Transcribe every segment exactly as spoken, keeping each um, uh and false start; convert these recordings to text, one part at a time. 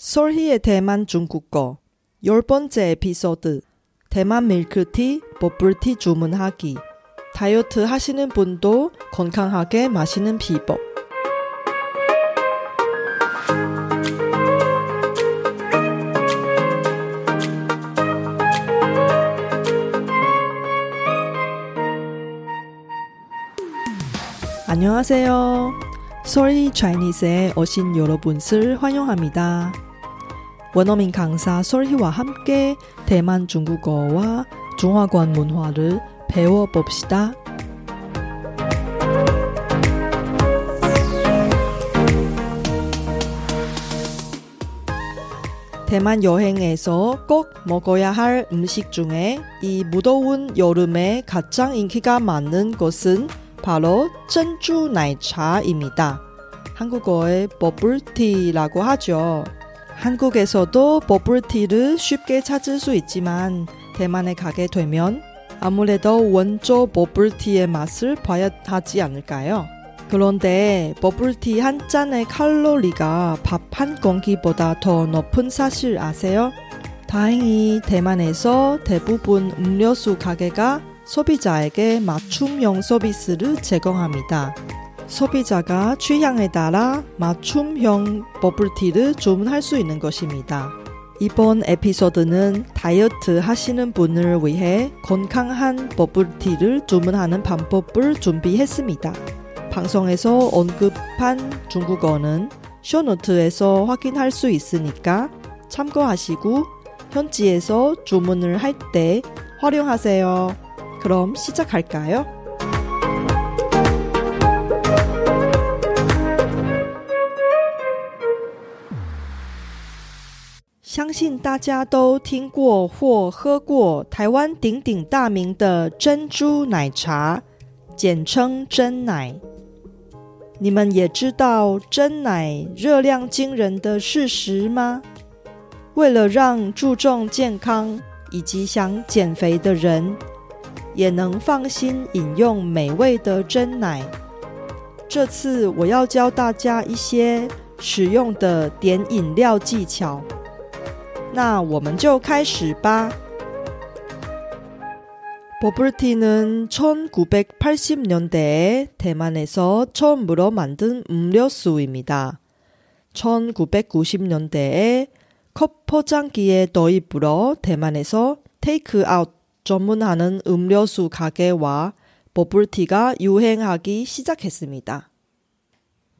솔희의 대만 중국어 열 번째 에피소드 대만 밀크티, 버블티 주문하기 다이어트 하시는 분도 건강하게 마시는 비법 안녕하세요. 솔희 차이니스에 오신 여러분을 환영합니다. 원어민 강사 솔희와 함께 대만 중국어와 중화권 문화를 배워봅시다. 대만 여행에서 꼭 먹어야 할 음식 중에 이 무더운 여름에 가장 인기가 많은 것은 바로珍珠 奶茶입니다. 한국어에 버블티라고 하죠. 한국에서도 버블티를 쉽게 찾을 수 있지만 대만에 가게 되면 아무래도 원조 버블티의 맛을 봐야 하지 않을까요? 그런데 버블티 한 잔의 칼로리가 밥 한 공기보다 더 높은 사실 아세요? 다행히 대만에서 대부분 음료수 가게가 소비자에게 맞춤형 서비스를 제공합니다. 소비자가 취향에 따라 맞춤형 버블티를 주문할 수 있는 것입니다. 이번 에피소드는 다이어트 하시는 분을 위해 건강한 버블티를 주문하는 방법을 준비했습니다. 방송에서 언급한 중국어는 쇼노트에서 확인할 수 있으니까 참고하시고 현지에서 주문을 할 때 활용하세요. 그럼 시작할까요?相信大家都听过或喝过台湾鼎鼎大名的珍珠奶茶，简称珍奶。你们也知道珍奶热量惊人的事实吗？为了让注重健康以及想减肥的人也能放心饮用美味的珍奶，这次我要教大家一些使用的点饮料技巧。 那我们就开始吧. 버블티는 천구백팔십 년대에 대만에서 처음으로 만든 음료수입니다. 천구백구십 년대에 컵 포장기의 도입으로 대만에서 테이크아웃 전문하는 음료수 가게와 버블티가 유행하기 시작했습니다.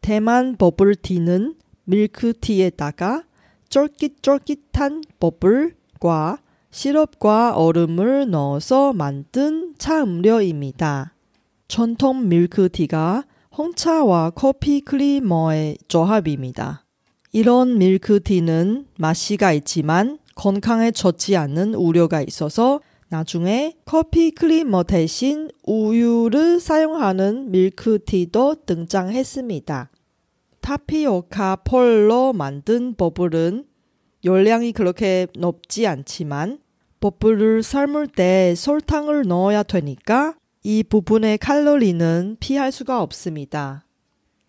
대만 버블티는 밀크티에다가 쫄깃쫄깃한 버블과 시럽과 얼음을 넣어서 만든 차 음료입니다. 전통 밀크티가 홍차와 커피 클리머의 조합입니다. 이런 밀크티는 맛이가 있지만 건강에 좋지 않은 우려가 있어서 나중에 커피 클리머 대신 우유를 사용하는 밀크티도 등장했습니다. 타피오카 펄로 만든 버블은 열량이 그렇게 높지 않지만 버블을 삶을 때 설탕을 넣어야 되니까 이 부분의 칼로리는 피할 수가 없습니다.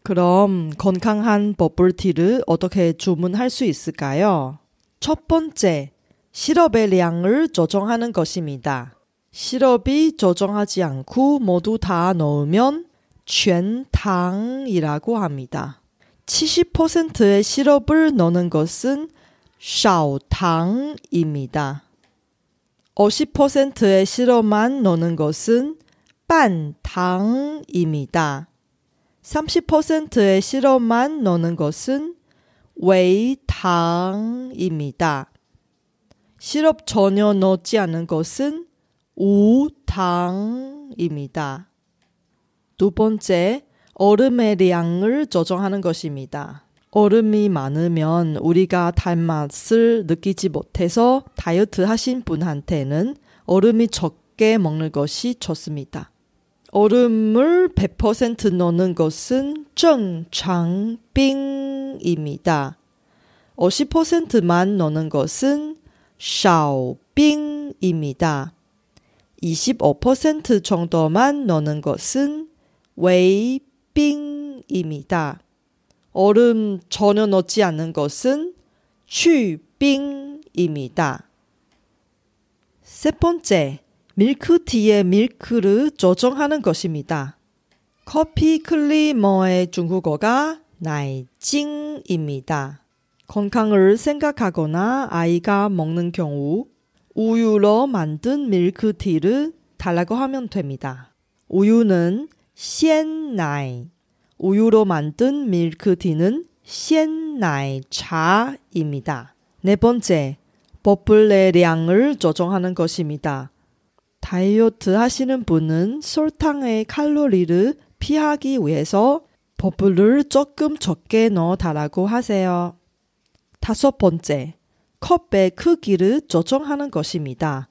그럼 건강한 버블티를 어떻게 주문할 수 있을까요? 첫 번째, 시럽의 양을 조정하는 것입니다. 시럽이 조정하지 않고 모두 다 넣으면 전당이라고 합니다. 칠십 퍼센트의 시럽을 넣는 것은 샤오탕입니다. 오십 퍼센트의 시럽만 넣는 것은 반탕입니다. 삼십 퍼센트의 시럽만 넣는 것은 웨이탕입니다. 시럽 전혀 넣지 않은 것은 우탕입니다. 두 번째, 얼음의 양을 조정하는 것입니다. 얼음이 많으면 우리가 단맛을 느끼지 못해서 다이어트 하신 분한테는 얼음이 적게 먹는 것이 좋습니다. 얼음을 백 퍼센트 넣는 것은 정창빙입니다. 오십 퍼센트만 넣는 것은 샤오빙입니다. 이십오 퍼센트 정도만 넣는 것은 웨이 빙입니다. 얼음 전혀 넣지 않는 것은 취빙입니다. 세 번째, 밀크티의 밀크를 조정하는 것입니다. 커피 클리머의 중국어가 나이징입니다. 건강을 생각하거나 아이가 먹는 경우 우유로 만든 밀크티를 달라고 하면 됩니다. 우유는 鲜奶, 우유로 만든 밀크티는 鲜奶차입니다. 네 번째, 버블의 양을 조정하는 것입니다. 다이어트 하시는 분은 설탕의 칼로리를 피하기 위해서 버블을 조금 적게 넣어 달라고 하세요. 다섯 번째, 컵의 크기를 조정하는 것입니다.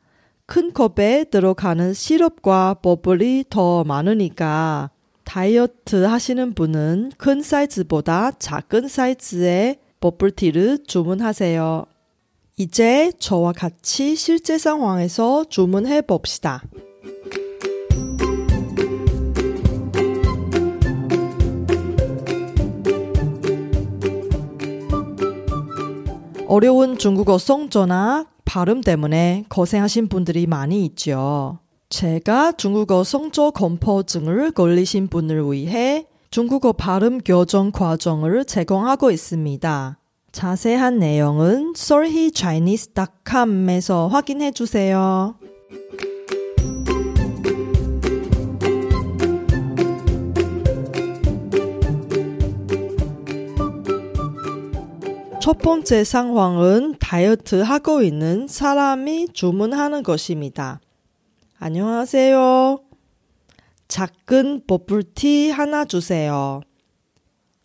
큰 컵에 들어가는 시럽과 버블이 더 많으니까 다이어트 하시는 분은 큰 사이즈보다 작은 사이즈의 버블티를 주문하세요. 이제 저와 같이 실제 상황에서 주문해 봅시다. 어려운 중국어 성조나 발음 때문에 고생하신 분들이 많이 있죠. 제가 중국어 성조 건포증을 걸리신 분을 위해 중국어 발음 교정 과정을 제공하고 있습니다. 자세한 내용은 설희 차이니즈 닷 컴에서 확인해 주세요. 첫 번째 상황은 다이어트 하고 있는 사람이 주문하는 것입니다. 안녕하세요. 작은 버블티 하나 주세요.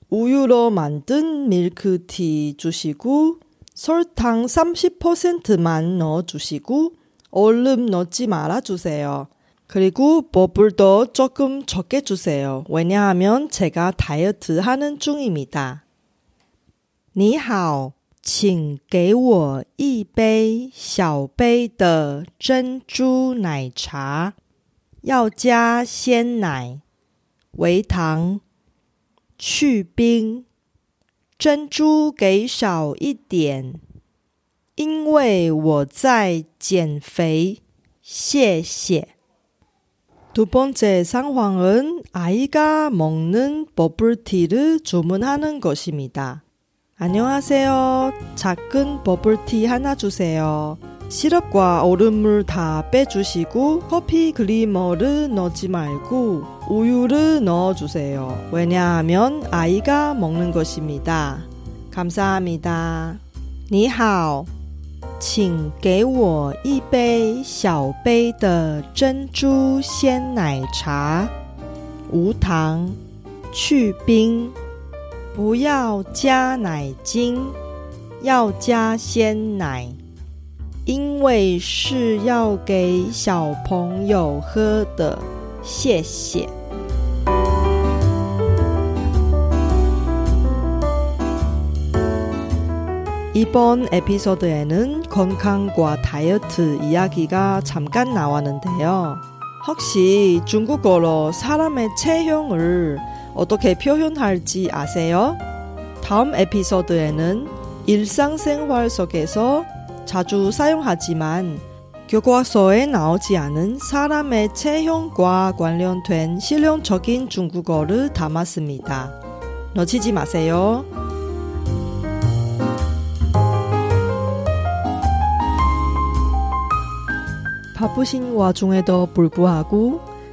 우유로 만든 밀크티 주시고 설탕 삼십 퍼센트만 넣어주시고 얼음 넣지 말아주세요. 그리고 버블도 조금 적게 주세요. 왜냐하면 제가 다이어트 하는 중입니다. 你好，请给我一杯小杯的珍珠奶茶，要加鲜奶，微糖。 去冰，珍珠给少一点，因为我在减肥，谢谢。 두 번째 상황은 아이가 먹는 버블티를 주문하는 것입니다. 안녕하세요. 작은 버블티 하나 주세요. 시럽과 얼음을 다 빼주시고 커피 그리머를 넣지 말고 우유를 넣어주세요. 왜냐하면 아이가 먹는 것입니다. 감사합니다. 你好，请给我一杯小杯的珍珠鲜奶茶，无糖，去冰，不要加奶精，要加鲜奶。 因为是要给小朋友喝的，谢谢。 이번 에피소드에는 건강과 다이어트 이야기가 잠깐 나왔는데요. 혹시 중국어로 사람의 체형을 어떻게 표현할지 아세요? 다음 에피소드에는 일상생활 속에서 자주 사용하지만 교과서에 나오지 않은 사람의 체형과 관련된 실용적인 중국어를 담았습니다. 놓치지 마세요. 바쁘신 와중에도 불구하고